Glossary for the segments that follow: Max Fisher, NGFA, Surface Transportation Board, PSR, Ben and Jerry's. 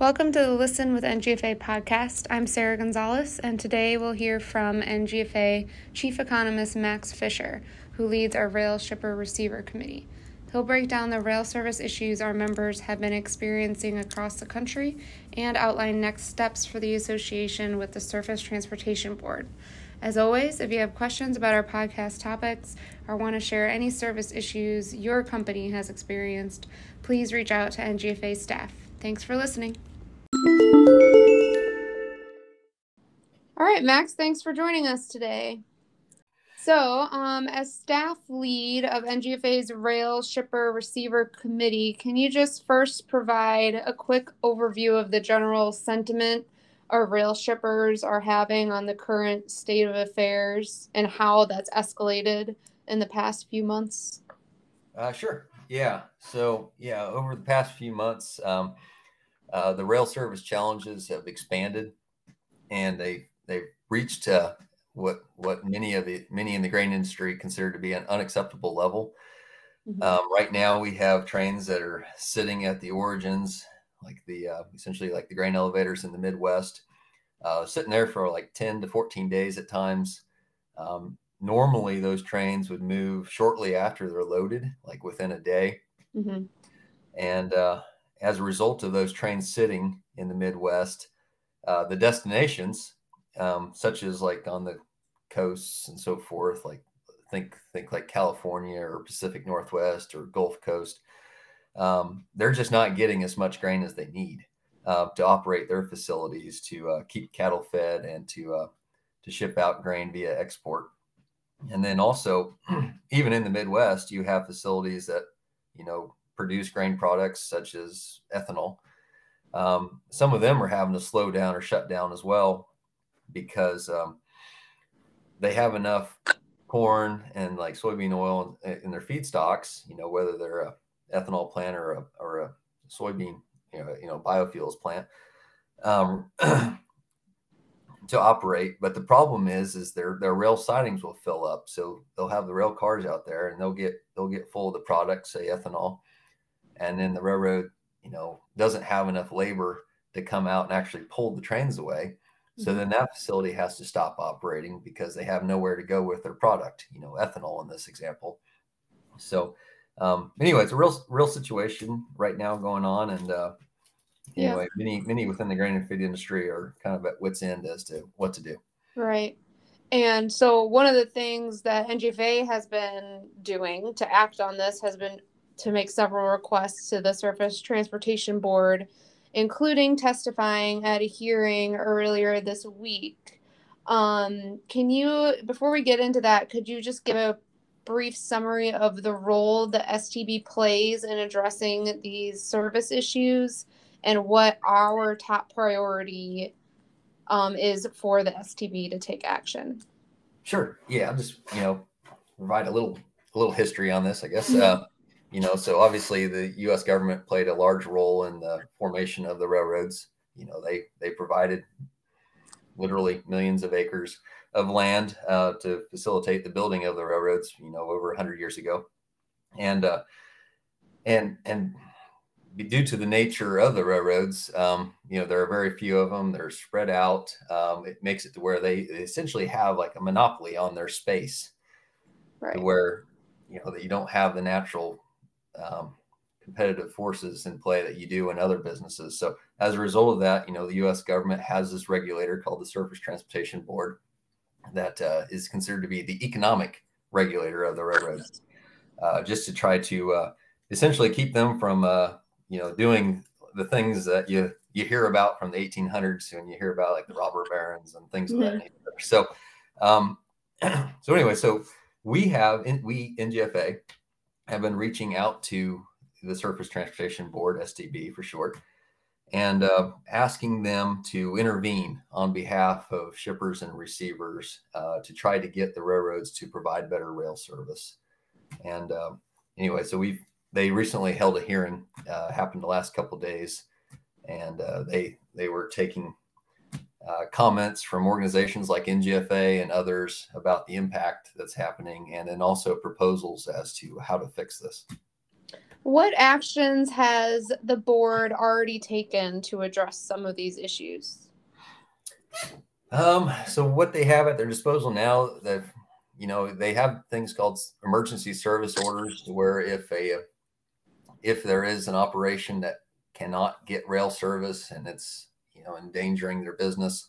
Welcome to the Listen with NGFA podcast. I'm Sarah Gonzalez, and today we'll hear from NGFA Chief Economist Max Fisher, who leads our Rail Shipper Receiver Committee. He'll break down the rail service issues our members have been experiencing across the country and outline next steps for the association with the Surface Transportation Board. As always, if you have questions about our podcast topics or want to share any service issues your company has experienced, please reach out to NGFA staff. Thanks for listening. All right, Max, thanks for joining us today. So, as staff lead of NGFA's Rail Shipper Receiver Committee, can you just first provide a quick overview of the general sentiment our rail shippers are having on the current state of affairs and how that's escalated in the past few months? Sure. Yeah. So, over the past few months, the rail service challenges have expanded, and they've reached what many in the grain industry consider to be an unacceptable level. Mm-hmm. Right now, we have trains that are sitting at the origins, like the essentially like the grain elevators in the Midwest, sitting there for like 10 to 14 days at times. Normally, those trains would move shortly after they're loaded, like within a day. Mm-hmm. And as a result of those trains sitting in the Midwest, the destinations, such as like on the coasts and so forth, like think like California or Pacific Northwest or Gulf Coast, they're just not getting as much grain as they need to operate their facilities, to keep cattle fed, and to ship out grain via export. And then also, even in the Midwest, you have facilities that, produce grain products such as ethanol. Some of them are having to slow down or shut down as well, because they have enough corn and like soybean oil in their feedstocks, whether they're a ethanol plant or a soybean, biofuels plant, to operate. But the problem is their rail sidings will fill up. So they'll have the rail cars out there, and they'll get full of the product, say ethanol. And then the railroad, doesn't have enough labor to come out and actually pull the trains away. So then that facility has to stop operating because they have nowhere to go with their product, ethanol in this example. So anyway, it's a real situation right now going on. And anyway, many within the grain and feed industry are kind of at wit's end as to what to do. Right. And so one of the things that NGFA has been doing to act on this has been to make several requests to the Surface Transportation Board, including testifying at a hearing earlier this week. Can you, before we get into that, could you just give a brief summary of the role the STB plays in addressing these service issues and what our top priority is for the STB to take action? Sure. Yeah, I'll just, provide a little history on this, I guess. So obviously the U.S. government played a large role in the formation of the railroads. They provided literally millions of acres of land to facilitate the building of the railroads, over 100 years ago. And due to the nature of the railroads, there are very few of them. They're spread out. It makes it to where they essentially have like a monopoly on their space, right? Where, that you don't have the natural competitive forces in play that you do in other businesses. So as a result of that, the U.S. government has this regulator called the Surface Transportation Board that is considered to be the economic regulator of the railroads, just to try to essentially keep them from, doing the things that you hear about from the 1800s when you hear about like the robber barons and things of that nature. So, so we NGFA have been reaching out to the Surface Transportation Board, STB for short, and asking them to intervene on behalf of shippers and receivers to try to get the railroads to provide better rail service. And so they recently held a hearing, happened the last couple of days, and they were taking comments from organizations like NGFA and others about the impact that's happening, and then also proposals as to how to fix this. What actions has the board already taken to address some of these issues? So what they have at their disposal now, that, you know, they have things called emergency service orders, where if there is an operation that cannot get rail service and it's, you know, endangering their business,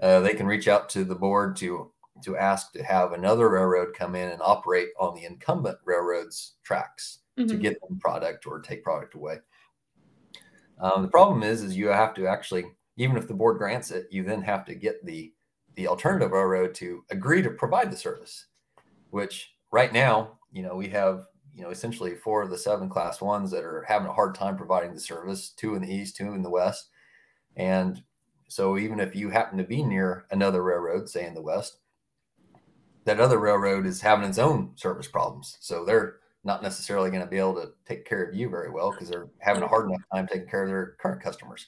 they can reach out to the board to ask to have another railroad come in and operate on the incumbent railroad's tracks to get them product or take product away. The problem is you have to actually, even if the board grants it, you then have to get the alternative railroad to agree to provide the service, which right now, you know, we have, you know, essentially 4 of the 7 class ones that are having a hard time providing the service, 2 in the east, 2 in the west. And so even if you happen to be near another railroad, say in the west, that other railroad is having its own service problems. So they're not necessarily going to be able to take care of you very well because they're having a hard enough time taking care of their current customers.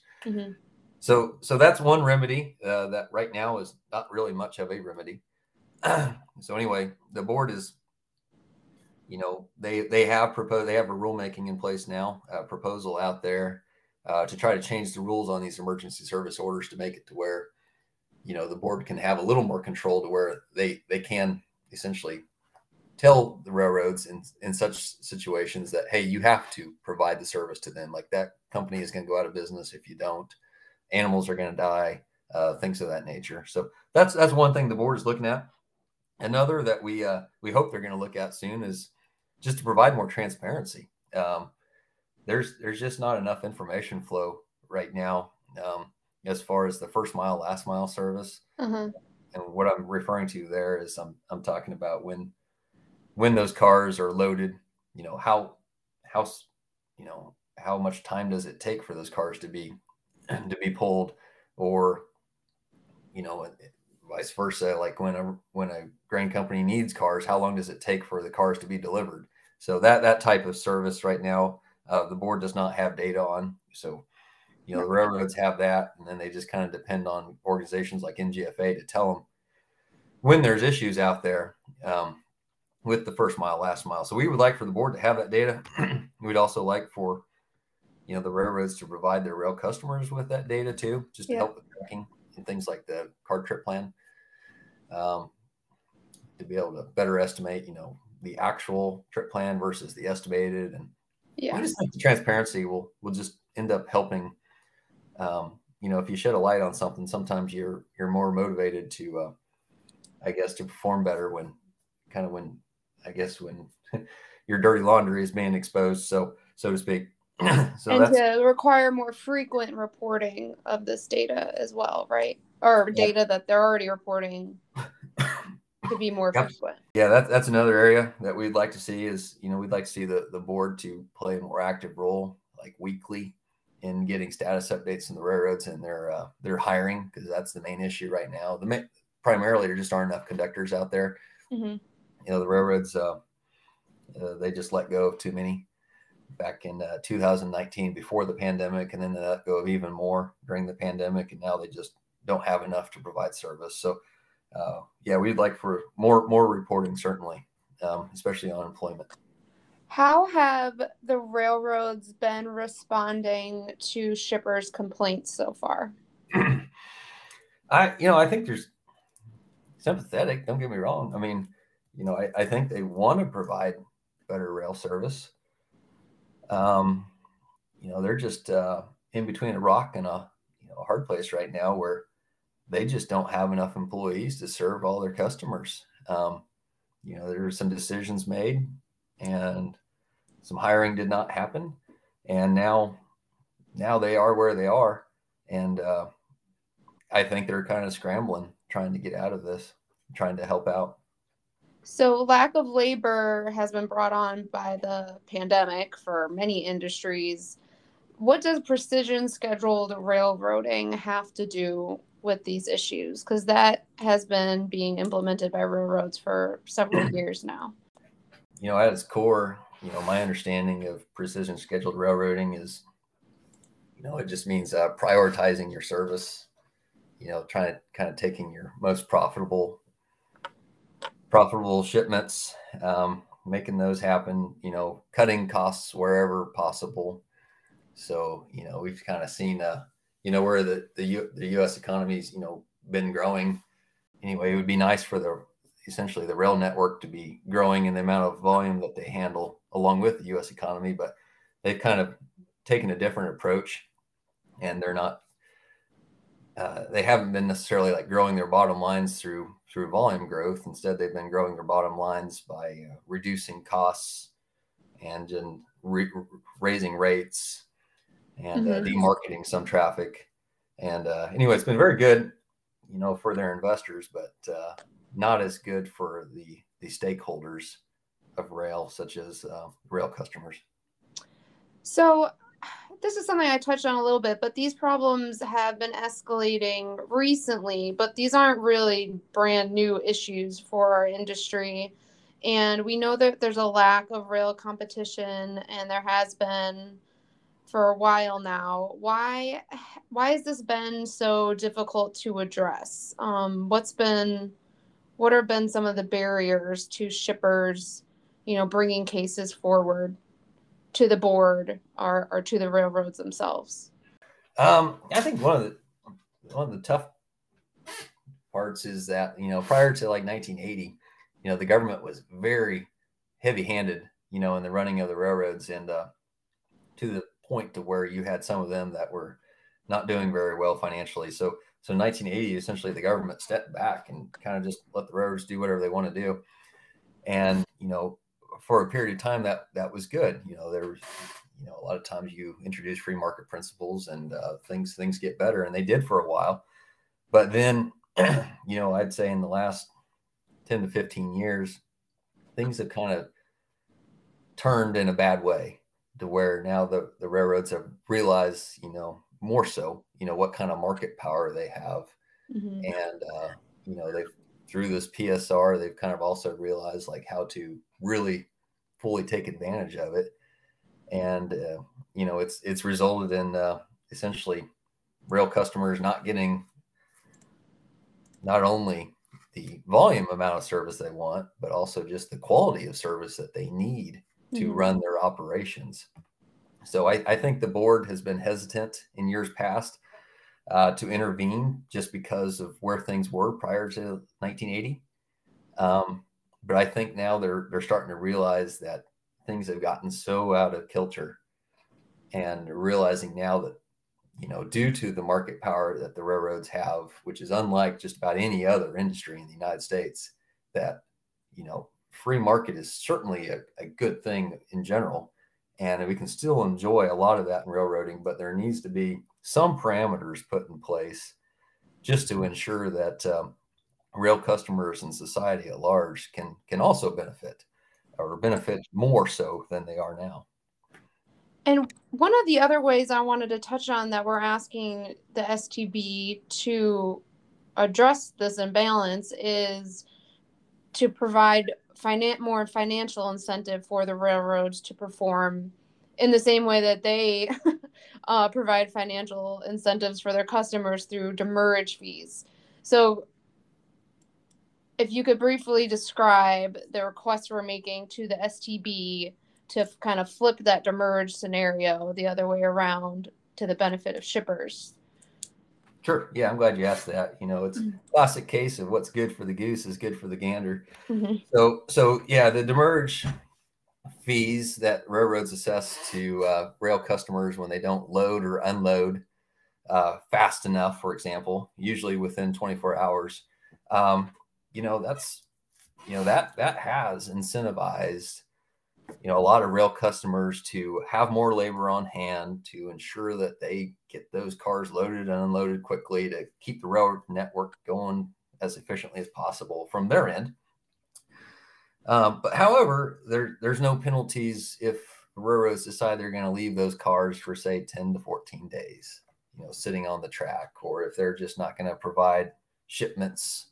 So that's one remedy that right now is not really much of a remedy. So anyway, the board is, you know, they have a rulemaking in place now, a proposal out there to try to change the rules on these emergency service orders to make it to where, you know, the board can have a little more control, to where they can essentially tell the railroads in such situations that, hey, you have to provide the service to them. Like, that company is going to go out of business if you don't. Animals are going to die, things of that nature. So that's one thing the board is looking at. Another that we hope they're going to look at soon is just to provide more transparency. There's just not enough information flow right now as far as the first mile, last mile service. And what I'm referring to there is I'm talking about when those cars are loaded, you know, how much time does it take for those cars to be pulled, or, you know, vice versa. Like when a grain company needs cars, how long does it take for the cars to be delivered? So that type of service right now, the board does not have data on. So, you know, the railroads have that, and then they just kind of depend on organizations like NGFA to tell them when there's issues out there with the first mile, last mile. So we would like for the board to have that data. We'd also like for, you know, the railroads to provide their rail customers with that data too, just to help with tracking and things like the card trip plan, to be able to better estimate, you know, the actual trip plan versus the estimated. And I just think the transparency will just end up helping. You know, if you shed a light on something, sometimes you're more motivated to, I guess, to perform better when your dirty laundry is being exposed, so to speak. And to require more frequent reporting of this data as well, right? Or data that they're already reporting to be more frequent. Yeah, that's another area that we'd like to see is, you know, we'd like to see the board to play a more active role, like weekly, in getting status updates in the railroads and their hiring, because that's the main issue right now. Primarily, there just aren't enough conductors out there. You know, the railroads, they just let go of too many back in 2019 before the pandemic, and then they let go of even more during the pandemic, and now they just don't have enough to provide service. So, we'd like for more reporting, certainly, especially on employment. How have the railroads been responding to shippers' complaints so far? I think there's sympathetic. Don't get me wrong. I mean, you know, I think they want to provide better rail service. You know, they're just in between a rock and a hard place right now, where they just don't have enough employees to serve all their customers. You know, there were some decisions made, and some hiring did not happen, and now they are where they are, and I think they're kind of scrambling, trying to get out of this, trying to help out. So lack of labor has been brought on by the pandemic for many industries. What does precision scheduled railroading have to do with these issues? Because that has been being implemented by railroads for several years now. You know, at its core, you know, my understanding of precision scheduled railroading is, you know, it just means prioritizing your service, you know, trying to kind of taking your most profitable shipments, making those happen, you know, cutting costs wherever possible. So, you know, we've kind of seen, you know, where the U.S. economy's, you know, been growing anyway. It would be nice for the, essentially the rail network to be growing in the amount of volume that they handle along with the U.S. economy, but they've kind of taken a different approach, and they're not, they haven't been necessarily like growing their bottom lines through volume growth. Instead, they've been growing their bottom lines by reducing costs and raising rates and demarketing some traffic. And anyway, it's been very good, you know, for their investors, but not as good for the stakeholders of rail, such as rail customers. So this is something I touched on a little bit, but these problems have been escalating recently, but these aren't really brand new issues for our industry. And we know that there's a lack of rail competition, and there has been for a while now. Why has this been so difficult to address? What have been some of the barriers to shippers, you know, bringing cases forward to the board or to the railroads themselves? I think one of the tough parts is that, you know, prior to like 1980, you know, the government was very heavy-handed, you know, in the running of the railroads, and to the point to where you had some of them that were not doing very well financially. So in 1980, essentially the government stepped back and kind of just let the railroads do whatever they want to do. And, you know, for a period of time that was good. You know, there was, you know, a lot of times you introduce free market principles and things get better, and they did for a while. But then, you know, I'd say in the last 10 to 15 years, things have kind of turned in a bad way to where now the railroads have realized, you know, more so, you know, what kind of market power they have. And, you know, through this PSR, they've kind of also realized like how to really fully take advantage of it. And, you know, it's resulted in essentially rail customers not getting not only the volume amount of service they want, but also just the quality of service that they need to run their operations. So I think the board has been hesitant in years past to intervene just because of where things were prior to 1980. But I think now they're starting to realize that things have gotten so out of kilter, and realizing now that, you know, due to the market power that the railroads have, which is unlike just about any other industry in the United States, that, you know, free market is certainly a good thing in general. And we can still enjoy a lot of that in railroading, but there needs to be some parameters put in place just to ensure that rail customers and society at large can also benefit, or benefit more so than they are now. And one of the other ways I wanted to touch on that we're asking the STB to address this imbalance is to provide more financial incentive for the railroads to perform in the same way that they provide financial incentives for their customers through demurrage fees. So if you could briefly describe the request we're making to the STB to kind of flip that demurrage scenario the other way around to the benefit of shippers. Sure. Yeah, I'm glad you asked that. You know, it's a classic case of what's good for the goose is good for the gander. So yeah, the demurrage fees that railroads assess to rail customers when they don't load or unload fast enough, for example, usually within 24 hours, you know, that's, you know, that has incentivized, you know, a lot of rail customers to have more labor on hand to ensure that they get those cars loaded and unloaded quickly to keep the railroad network going as efficiently as possible from their end. But however, there's no penalties if the railroads decide they're going to leave those cars for, say, 10 to 14 days, you know, sitting on the track, or if they're just not going to provide shipments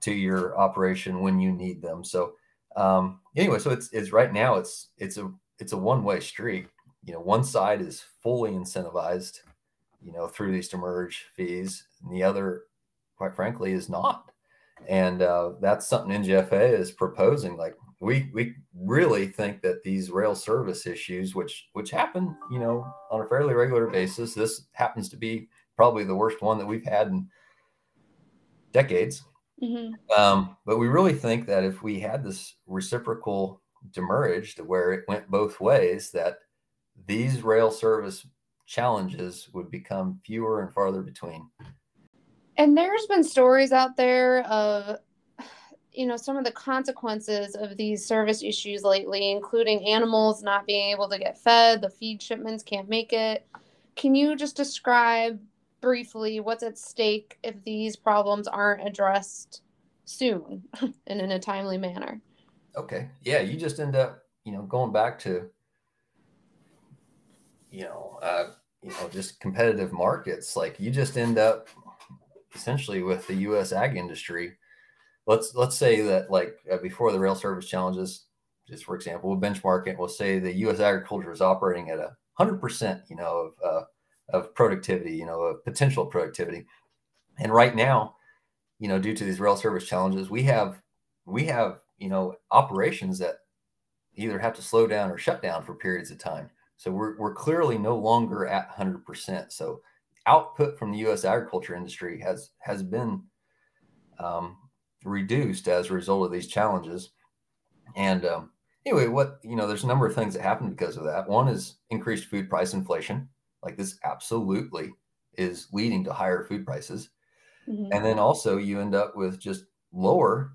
to your operation when you need them. So anyway, so it's right now it's a one-way street. You know, one side is fully incentivized, you know, through these demurrage fees, and the other, quite frankly, is not. And that's something NGFA is proposing, like we really think that these rail service issues, which happen, you know, on a fairly regular basis, this happens to be probably the worst one that we've had in decades. Mm-hmm. But we really think that if we had this reciprocal demurrage to where it went both ways, that these rail service challenges would become fewer and farther between. And there's been stories out there of, you know, some of the consequences of these service issues lately, including animals not being able to get fed, the feed shipments can't make it. Can you just describe briefly what's at stake if these problems aren't addressed soon and in a timely manner? Okay. Yeah. You just end up, you know, going back to, you know, just competitive markets. Like, you just end up essentially with the U.S. ag industry. Let's say that, like, before the rail service challenges, just for example, we'll benchmark it. We'll say the U.S. agriculture is operating at 100%, you know, of productivity, you know, of potential productivity. And right now, you know, due to these rail service challenges, we have, you know, operations that either have to slow down or shut down for periods of time. So we're clearly no longer at 100%. So output from the U.S. agriculture industry has been reduced as a result of these challenges. And anyway, there's a number of things that happen because of that. One is increased food price inflation. Like, this absolutely is leading to higher food prices. Mm-hmm. And then also you end up with just lower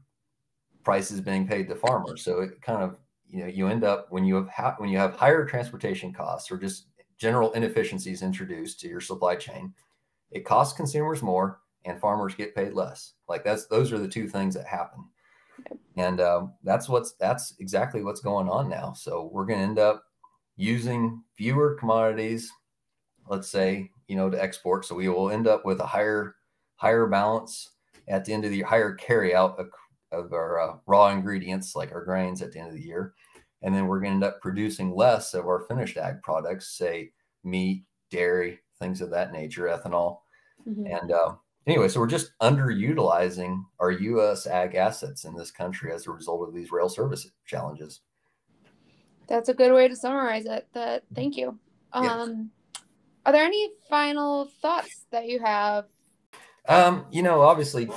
prices being paid to farmers. So it kind of, you know, you end up when you have higher transportation costs or just general inefficiencies introduced to your supply chain, it costs consumers more and farmers get paid less. Like, those are the two things that happen. And that's exactly what's going on now. So we're going to end up using fewer commodities, let's say, you know, to export. So we will end up with a higher balance at the end of the year, higher carry out of our raw ingredients, like our grains, at the end of the year. And then we're going to end up producing less of our finished ag products, say meat, dairy, things of that nature, ethanol. Mm-hmm. And anyway, so we're just underutilizing our U.S. ag assets in this country as a result of these rail service challenges. That's a good way to summarize it. Thank you. Yes. Are there any final thoughts that you have? You know, obviously,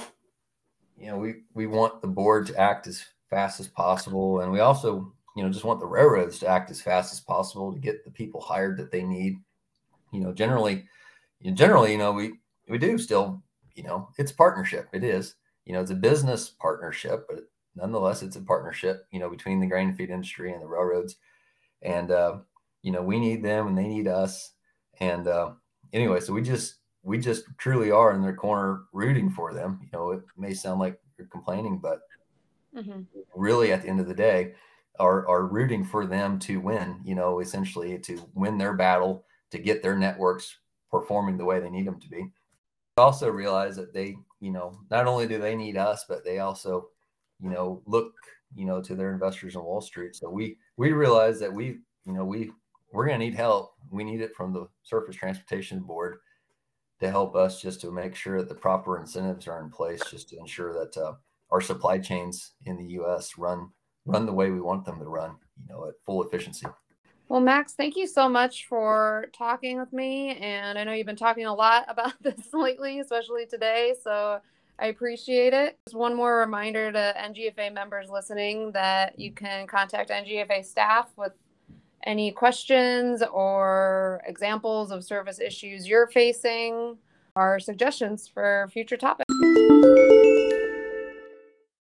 you know, we want the board to act as fast as possible. And we also, you know, just want the railroads to act as fast as possible to get the people hired that they need. You know, generally, you know, we do still, you know, it's a partnership. It is, you know, it's a business partnership, but nonetheless, it's a partnership, you know, between the grain and feed industry and the railroads. And, you know, we need them and they need us. And anyway, so we just truly are in their corner rooting for them. You know, it may sound like you're complaining, but mm-hmm. really at the end of the day are rooting for them to win, you know, essentially to win their battle, to get their networks performing the way they need them to be. Also realize that they, you know, not only do they need us, but they also, you know, look, you know, to their investors on Wall Street. So we realize that we're going to need help. We need it from the Surface Transportation Board to help us, just to make sure that the proper incentives are in place, just to ensure that our supply chains in the U.S. run the way we want them to run, you know, at full efficiency. Well, Max, thank you so much for talking with me. And I know you've been talking a lot about this lately, especially today. So I appreciate it. Just one more reminder to NGFA members listening that you can contact NGFA staff with any questions or examples of service issues you're facing, or suggestions for future topics.